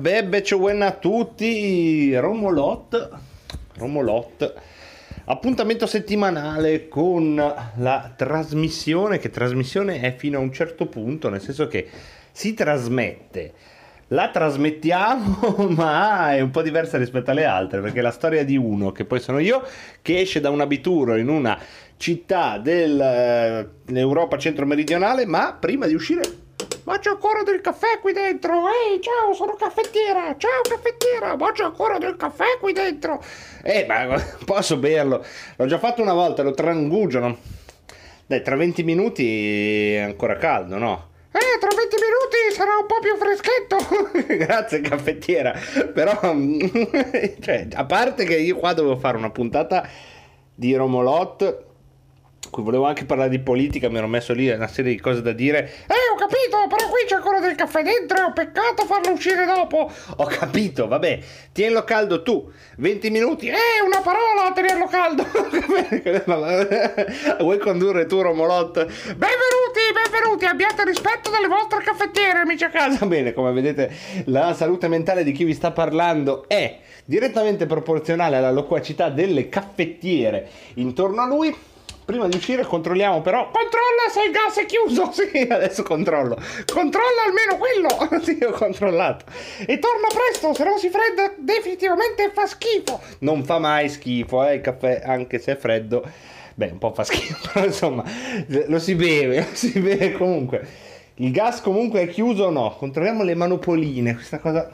Bebe Cioenna a tutti. Romolot, appuntamento settimanale con la trasmissione, che trasmissione è fino a un certo punto, nel senso che si trasmette, la trasmettiamo, ma è un po' diversa rispetto alle altre, perché la storia di uno, che poi sono io, che esce da un abituro in una città dell'Europa centro-meridionale, ma prima di uscire mangio ancora del caffè qui dentro. Ehi, ciao, sono caffettiera. Ciao, caffettiera, mangio ancora del caffè qui dentro. Ma posso berlo? L'ho già fatto una volta, lo trangugiano. Dai, tra 20 minuti è ancora caldo, no? Tra 20 minuti sarà un po' più freschetto. Grazie, caffettiera. Però, cioè, a parte che io qua dovevo fare una puntata di Romolot, qui volevo anche parlare di politica, mi ero messo lì una serie di cose da dire. Ho capito, però qui c'è ancora del caffè dentro, è un peccato farlo uscire dopo. Ho capito, vabbè, tienilo caldo tu, 20 minuti, una parola a tenerlo caldo. Vuoi condurre tu, Romolot? Benvenuti, abbiate rispetto delle vostre caffettiere, amici a casa. Bene, come vedete, la salute mentale di chi vi sta parlando è direttamente proporzionale alla loquacità delle caffettiere intorno a lui. Prima di uscire controlliamo, però. Controlla se il gas è chiuso. Sì, adesso controllo. Controlla almeno quello. Sì, ho controllato. E torna presto, se no si fredda definitivamente, fa schifo. Non fa mai schifo, il caffè, anche se è freddo. Beh, un po' fa schifo, però insomma, lo si beve comunque. Il gas comunque è chiuso o no? Controlliamo le manopoline, questa cosa.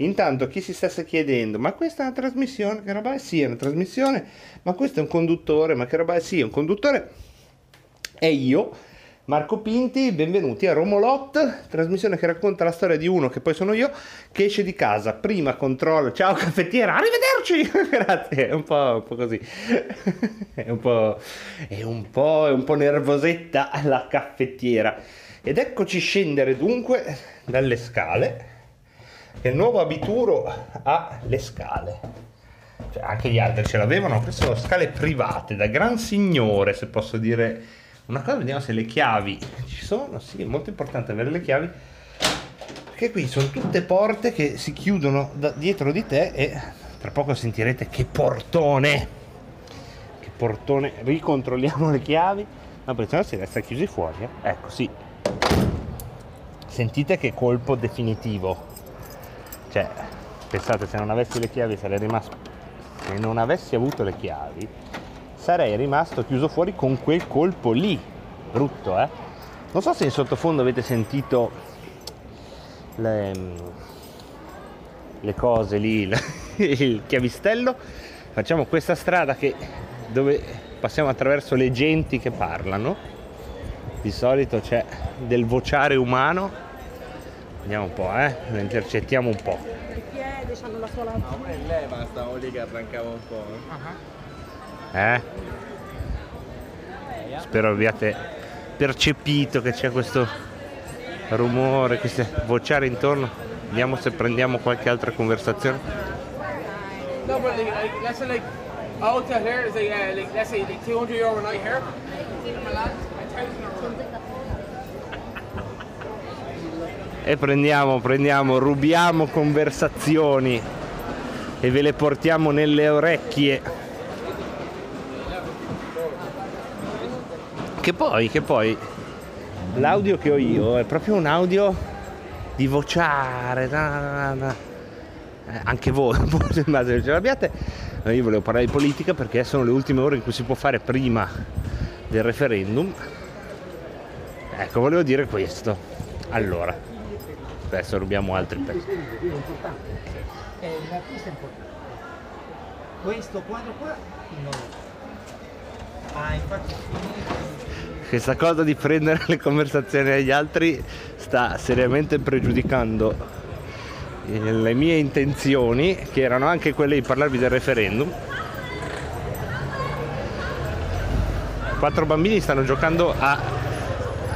Intanto chi si stesse chiedendo, ma questa è una trasmissione, che roba è? Sì, è una trasmissione, ma questo è un conduttore, ma che roba è? Sì, è un conduttore, è io, Marco Pinti. Benvenuti a Romolot, trasmissione che racconta la storia di uno, che poi sono io, che esce di casa, prima controllo, ciao caffettiera, arrivederci, grazie, è un po' così, è un po' nervosetta la caffettiera, ed eccoci scendere dunque dalle scale. Che il nuovo abituro ha le scale, cioè, anche gli altri ce l'avevano, queste sono scale private da gran signore, se posso dire una cosa. Vediamo se le chiavi ci sono. Sì, è molto importante avere le chiavi, perché qui sono tutte porte che si chiudono da dietro di te, e tra poco sentirete che portone. Ricontrolliamo le chiavi, ma perché sennò si resta chiusi fuori, eh? Ecco, sì, sentite che colpo definitivo. Cioè, pensate, se non avessi avuto le chiavi, sarei rimasto chiuso fuori con quel colpo lì. Brutto, eh? Non so se in sottofondo avete sentito le cose lì, il chiavistello. Facciamo questa strada dove passiamo attraverso le genti che parlano. Di solito c'è del vociare umano. Andiamo un po', lo intercettiamo un po'. I piedi hanno la sua lama. Pure in leva stavo lì che arrancava un po'. Spero abbiate percepito che c'è questo rumore, questo vociare intorno. Vediamo se prendiamo qualche altra conversazione. No, but let's say hotel here is let's say €200 night here. E rubiamo conversazioni e ve le portiamo nelle orecchie, che poi l'audio che ho io è proprio un audio di vociare, anche voi, ma se ce l'abbiate. Io volevo parlare di politica perché sono le ultime ore in cui si può fare prima del referendum. Ecco, volevo dire questo. Allora, adesso rubiamo altri pezzi. La pista è importante. questo quadro qua non lo fa. Ah, infatti questa cosa di prendere le conversazioni agli altri sta seriamente pregiudicando le mie intenzioni, che erano anche quelle di parlarvi del referendum. 4 bambini stanno giocando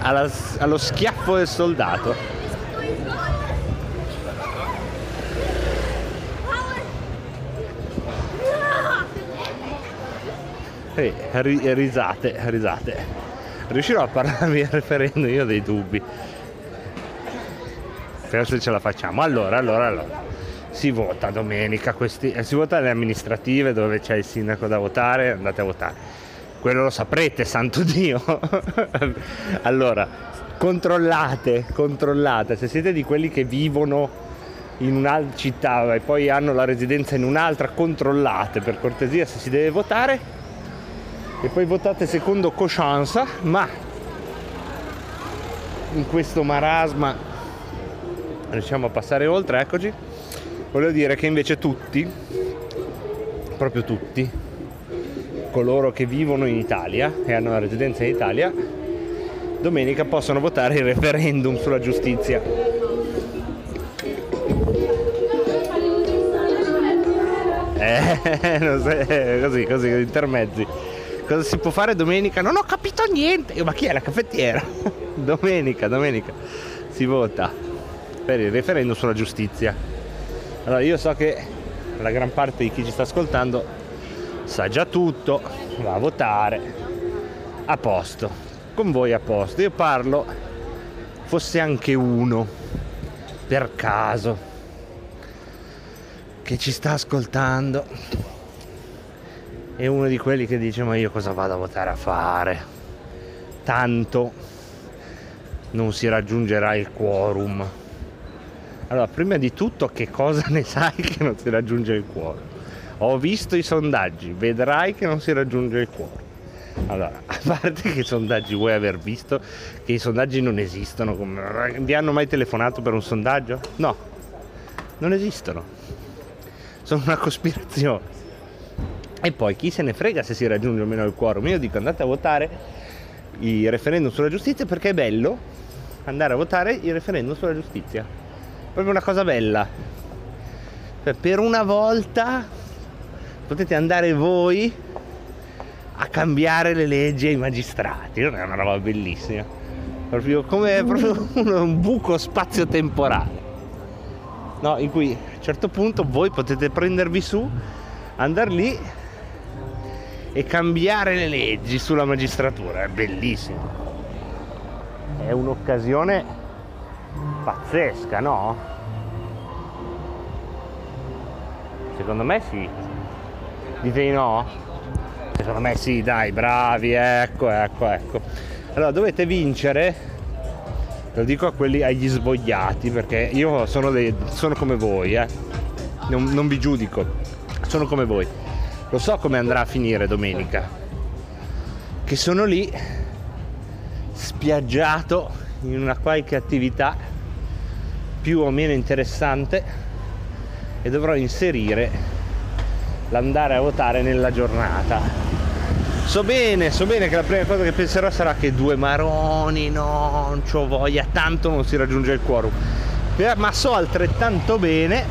allo schiaffo del soldato. Risate. Riuscirò a parlarvi del referendum? Io ho dei dubbi. Se ce la facciamo. Allora si vota domenica, si vota alle amministrative dove c'è il sindaco da votare, andate a votare, quello lo saprete, santo Dio. Allora controllate, se siete di quelli che vivono in un'altra città e poi hanno la residenza in un'altra, controllate per cortesia se si deve votare e poi votate secondo coscienza. Ma in questo marasma riusciamo a passare oltre. Eccoci. Volevo dire che invece tutti, proprio tutti coloro che vivono in Italia e hanno la residenza in Italia, domenica possono votare il referendum sulla giustizia. Non so, così intermezzi. Cosa si può fare domenica? Non ho capito niente. Ma chi è la caffettiera? Domenica si vota per il referendum sulla giustizia. Allora io so che la gran parte di chi ci sta ascoltando sa già tutto, va a votare a posto, con voi a posto. Io parlo, fosse anche uno per caso che ci sta ascoltando è uno di quelli che dice: ma io cosa vado a votare a fare? Tanto non si raggiungerà il quorum. Allora, prima di tutto, che cosa ne sai che non si raggiunge il quorum? Ho visto i sondaggi, vedrai che non si raggiunge il quorum. Allora, a parte che i sondaggi vuoi aver visto, che i sondaggi non esistono. Vi hanno mai telefonato per un sondaggio? No, non esistono. Sono una cospirazione. E poi chi se ne frega se si raggiunge o meno il quorum? Io dico: andate a votare il referendum sulla giustizia, perché è bello andare a votare il referendum sulla giustizia. Proprio una cosa bella, cioè, per una volta potete andare voi a cambiare le leggi ai magistrati. Non è una roba bellissima? Proprio come proprio un buco spazio-temporale, no? In cui a un certo punto voi potete prendervi su, andar lì e cambiare le leggi sulla magistratura. È bellissimo, è un'occasione pazzesca, no? Secondo me sì. Dite di no? Secondo me sì, dai, bravi, ecco. Allora dovete vincere, lo dico a quelli, agli svogliati, perché io sono come voi, non vi giudico, sono come voi. Lo so come andrà a finire domenica, che sono lì spiaggiato in una qualche attività più o meno interessante e dovrò inserire l'andare a votare nella giornata. So bene che la prima cosa che penserò sarà che due maroni, no, non c'ho voglia, tanto non si raggiunge il quorum. Ma so altrettanto bene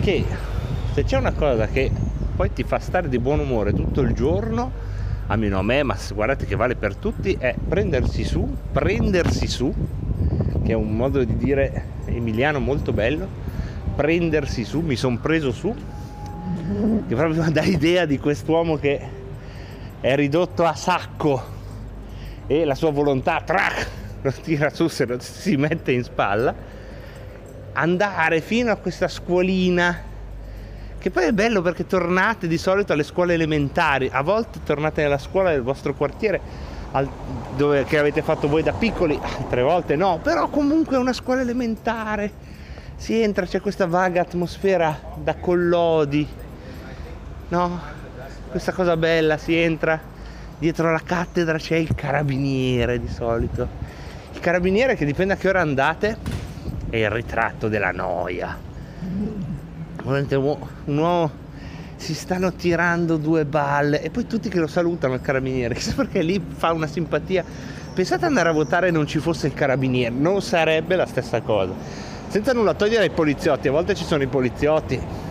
che se c'è una cosa che poi ti fa stare di buon umore tutto il giorno, almeno a me, ma guardate che vale per tutti, è prendersi su, che è un modo di dire emiliano molto bello, prendersi su. Mi sono preso su, che proprio dà idea di quest'uomo che è ridotto a sacco e la sua volontà lo tira su, se lo si mette in spalla, andare fino a questa scuolina. Che poi è bello perché tornate di solito alle scuole elementari, a volte tornate nella scuola del vostro quartiere che avete fatto voi da piccoli, altre volte no, però comunque è una scuola elementare, si entra, c'è questa vaga atmosfera da collodi, no? Questa cosa bella, si entra, dietro la cattedra c'è il carabiniere di solito, il carabiniere che, dipende a che ora andate, è il ritratto della noia. Un uomo si stanno tirando due balle, e poi tutti che lo salutano il carabiniere, chissà perché lì fa una simpatia. Pensate ad andare a votare e non ci fosse il carabiniere, non sarebbe la stessa cosa. Senza nulla togliere ai poliziotti, a volte ci sono i poliziotti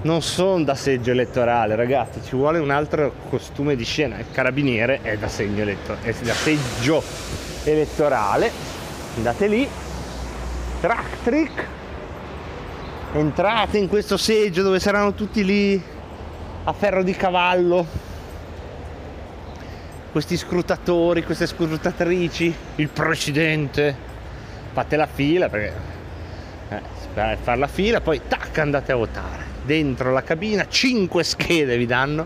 non sono da seggio elettorale, ragazzi, ci vuole un altro costume di scena. Il carabiniere è da segno è da seggio elettorale, andate lì, track trick, entrate in questo seggio dove saranno tutti lì a ferro di cavallo, questi scrutatori, queste scrutatrici, il presidente, fate la fila, perché far la fila, poi tac, andate a votare. Dentro la cabina 5 schede vi danno,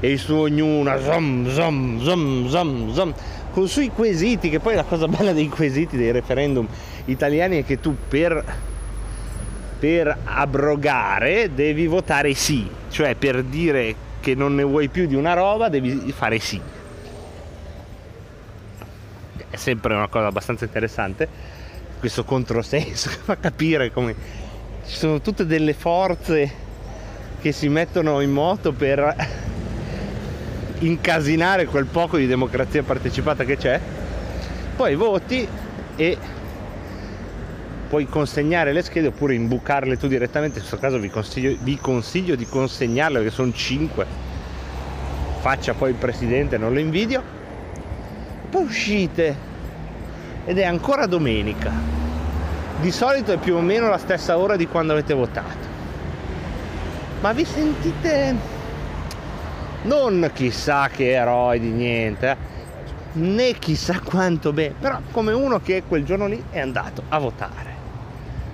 e su ognuna zom zom zom zom zom, con sui quesiti, che poi la cosa bella dei quesiti dei referendum italiani è che tu per abrogare devi votare sì, cioè per dire che non ne vuoi più di una roba devi fare sì. È sempre una cosa abbastanza interessante questo controsenso, che fa capire come ci sono tutte delle forze che si mettono in moto per incasinare quel poco di democrazia partecipata che c'è. Poi voti e puoi consegnare le schede oppure imbucarle tu direttamente. In questo caso vi consiglio di consegnarle, perché sono 5, faccia poi il presidente, non lo invidio. Poi uscite, ed è ancora domenica, di solito è più o meno la stessa ora di quando avete votato, ma vi sentite non chissà che eroi di niente, né chissà quanto bene, però come uno che quel giorno lì è andato a votare.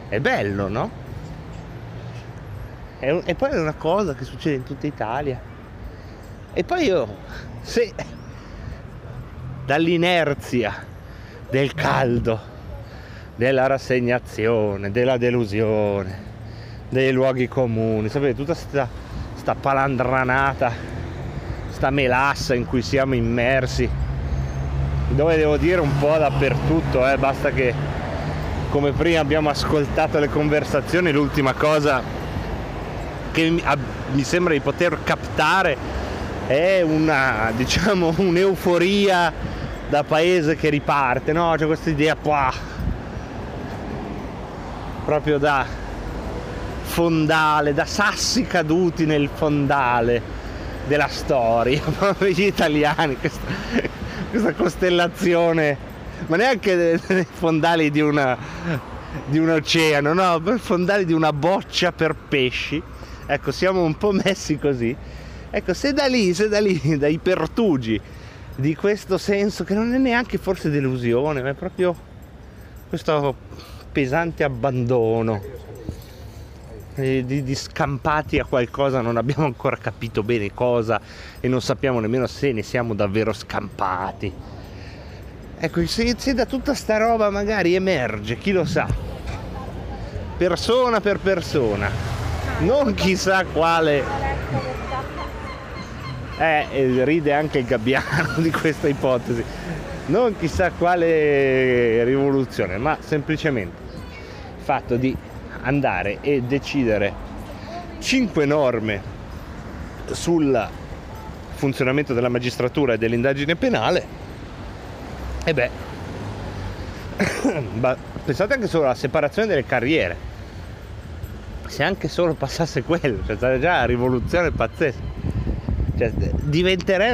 È bello, no? E poi è una cosa che succede in tutta Italia. E poi io, se dall'inerzia del caldo, della rassegnazione, della delusione, dei luoghi comuni, sapete, tutta sta palandranata, sta melassa in cui siamo immersi, dove devo dire un po' dappertutto, basta che, come prima abbiamo ascoltato le conversazioni, l'ultima cosa che mi sembra di poter captare è una, diciamo, un'euforia da paese che riparte, no? C'è questa idea qua proprio da fondale, da sassi caduti nel fondale della storia, proprio gli italiani, questa costellazione, ma neanche nei fondali di un oceano, no, fondali di una boccia per pesci, ecco, siamo un po' messi così, ecco, se da lì, dai pertugi di questo senso, che non è neanche forse delusione, ma è proprio questo pesante abbandono, di scampati a qualcosa, non abbiamo ancora capito bene cosa, e non sappiamo nemmeno se ne siamo davvero scampati. Ecco, se da tutta sta roba magari emerge, chi lo sa, persona per persona, non chissà quale. Ride anche il gabbiano di questa ipotesi, non chissà quale rivoluzione, ma semplicemente il fatto di andare e decidere 5 norme sul funzionamento della magistratura e dell'indagine penale. E beh, pensate anche solo alla separazione delle carriere, se anche solo passasse quello, cioè sarebbe già una rivoluzione pazzesca, cioè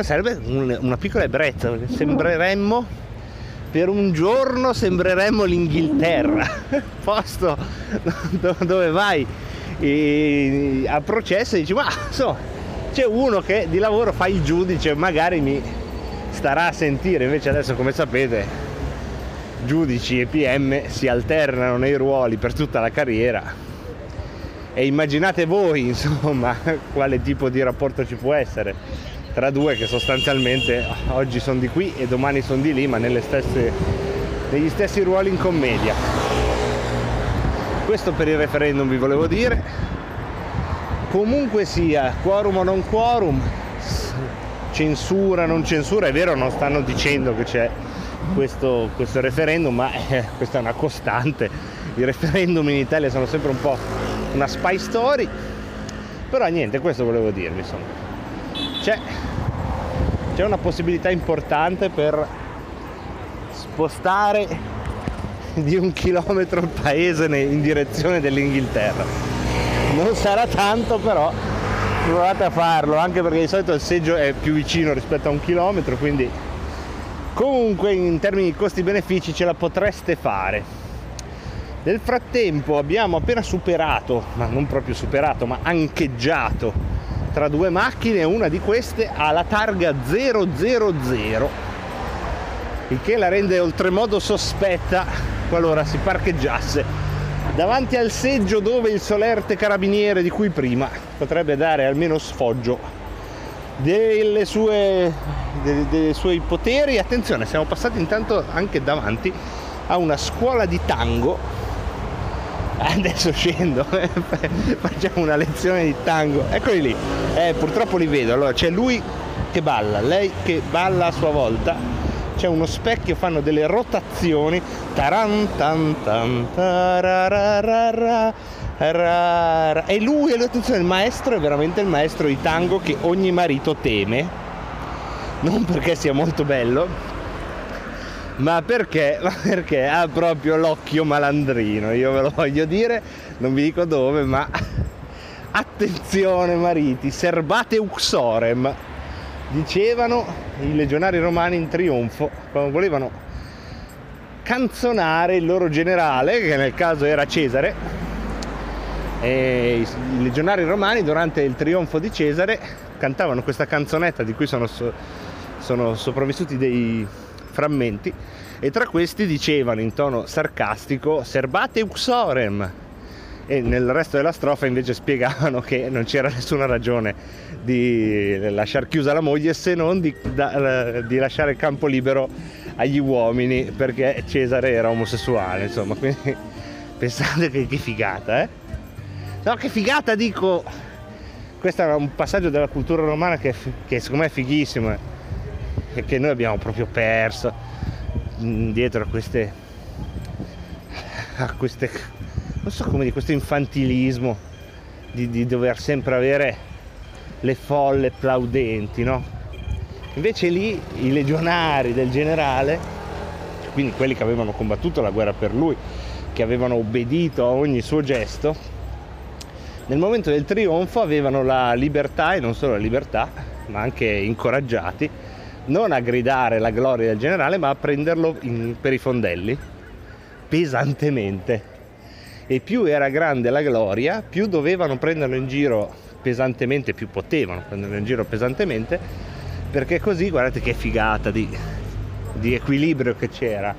sarebbe una piccola ebbrezza, perché sembreremmo, per un giorno sembreremmo l'Inghilterra, posto dove vai a processo e dici, ma insomma, c'è uno che di lavoro fa il giudice, magari mi starà a sentire. Invece adesso, come sapete, giudici e PM si alternano nei ruoli per tutta la carriera, e immaginate voi, insomma, quale tipo di rapporto ci può essere tra due che sostanzialmente oggi sono di qui e domani sono di lì, ma negli stessi ruoli in commedia. Questo per il referendum vi volevo dire. Comunque sia, quorum o non quorum, censura non censura, è vero, non stanno dicendo che c'è questo referendum, ma questa è una costante. I referendum in Italia sono sempre un po' una spy story, però niente, questo volevo dirvi, insomma c'è una possibilità importante per spostare di 1 chilometro il paese in direzione dell'Inghilterra. Non sarà tanto, però provate a farlo, anche perché di solito il seggio è più vicino rispetto a 1 chilometro, quindi comunque in termini di costi-benefici ce la potreste fare. Nel frattempo abbiamo appena superato, ma non proprio superato, ma ancheggiato tra 2 macchine, una di queste ha la targa 000, il che la rende oltremodo sospetta qualora si parcheggiasse davanti al seggio, dove il solerte carabiniere di cui prima potrebbe dare almeno sfoggio dei suoi poteri. Attenzione, siamo passati intanto anche davanti a una scuola di tango. Adesso scendo, facciamo una lezione di tango. Eccoli lì, purtroppo li vedo. Allora c'è lui che balla, lei che balla a sua volta, c'è uno specchio, fanno delle rotazioni. Taran, tan, tan, tararara, rara. E lui, attenzione, il maestro è veramente il maestro di tango che ogni marito teme, non perché sia molto bello, ma perché ha proprio l'occhio malandrino. Io ve lo voglio dire, non vi dico dove, ma attenzione mariti, serbate uxorem, dicevano i legionari romani in trionfo quando volevano canzonare il loro generale, che nel caso era Cesare. E i legionari romani durante il trionfo di Cesare cantavano questa canzonetta di cui sono sopravvissuti dei frammenti, e tra questi dicevano in tono sarcastico serbate uxorem, e nel resto della strofa invece spiegavano che non c'era nessuna ragione di lasciar chiusa la moglie, se non di lasciare il campo libero agli uomini, perché Cesare era omosessuale, insomma. Quindi pensate che figata, eh? No, che figata dico! Questo è un passaggio della cultura romana che secondo me è fighissimo, eh? Che noi abbiamo proprio perso dietro a queste non so come, di questo infantilismo di dover sempre avere le folle plaudenti, no? Invece lì i legionari del generale, quindi quelli che avevano combattuto la guerra per lui, che avevano obbedito a ogni suo gesto, nel momento del trionfo avevano la libertà, e non solo la libertà, ma anche incoraggiati non a gridare la gloria del generale, ma a prenderlo per i fondelli pesantemente. E più era grande la gloria, più dovevano prenderlo in giro pesantemente, più potevano prenderlo in giro pesantemente, perché così, guardate che figata di equilibrio che c'era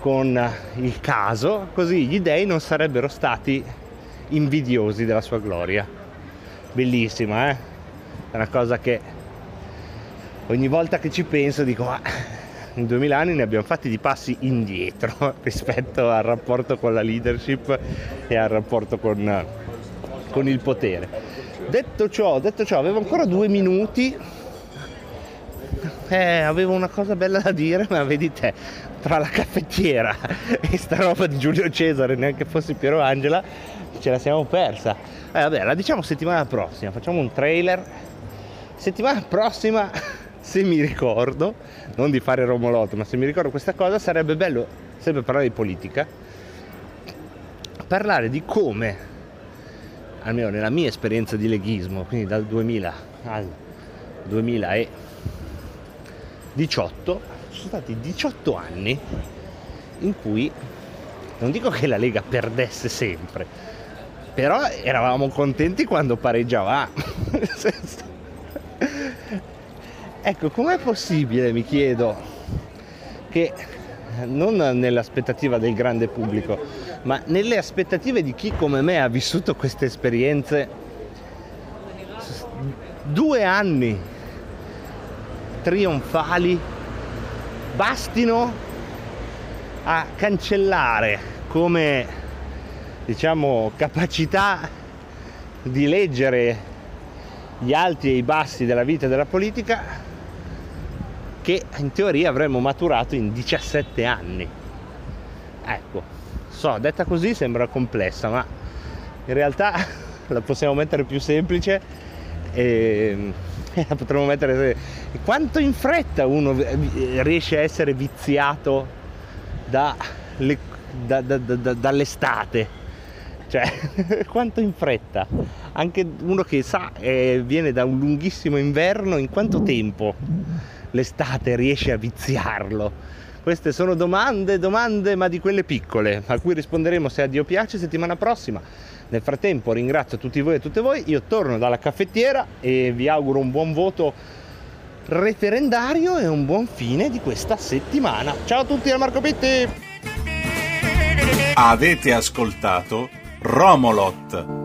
con il caso, così gli dei non sarebbero stati invidiosi della sua gloria. Bellissima, eh? È una cosa che ogni volta che ci penso dico, ma in 2000 anni ne abbiamo fatti di passi indietro rispetto al rapporto con la leadership e al rapporto con il potere. Detto ciò, avevo ancora 2 minuti, avevo una cosa bella da dire, ma vedi te, tra la caffettiera e sta roba di Giulio Cesare, neanche fossi Piero Angela, ce la siamo persa. Vabbè, la diciamo settimana prossima, facciamo un trailer. Settimana prossima, se mi ricordo, non di fare Romolot, ma se mi ricordo questa cosa, sarebbe bello, sempre parlare di politica, parlare di come, almeno nella mia esperienza di leghismo, quindi dal 2000 al 2018, ci sono stati 18 anni in cui, non dico che la Lega perdesse sempre, però eravamo contenti quando pareggiava. Ecco, com'è possibile, mi chiedo, che non nell'aspettativa del grande pubblico, ma nelle aspettative di chi come me ha vissuto queste esperienze, 2 anni trionfali bastino a cancellare come, diciamo, capacità di leggere gli alti e i bassi della vita e della politica, che in teoria avremmo maturato in 17 anni. Ecco, detta così sembra complessa, ma in realtà la possiamo mettere più semplice e la potremmo mettere quanto in fretta uno riesce a essere viziato dall'estate, cioè quanto in fretta, anche uno che sa viene da un lunghissimo inverno, in quanto tempo l'estate riesce a viziarlo? Queste sono domande, ma di quelle piccole, a cui risponderemo, se a Dio piace, settimana prossima. Nel frattempo ringrazio tutti voi e tutte voi, io torno dalla caffettiera e vi auguro un buon voto referendario e un buon fine di questa settimana. Ciao a tutti da Marco Pinti! Avete ascoltato Romolot.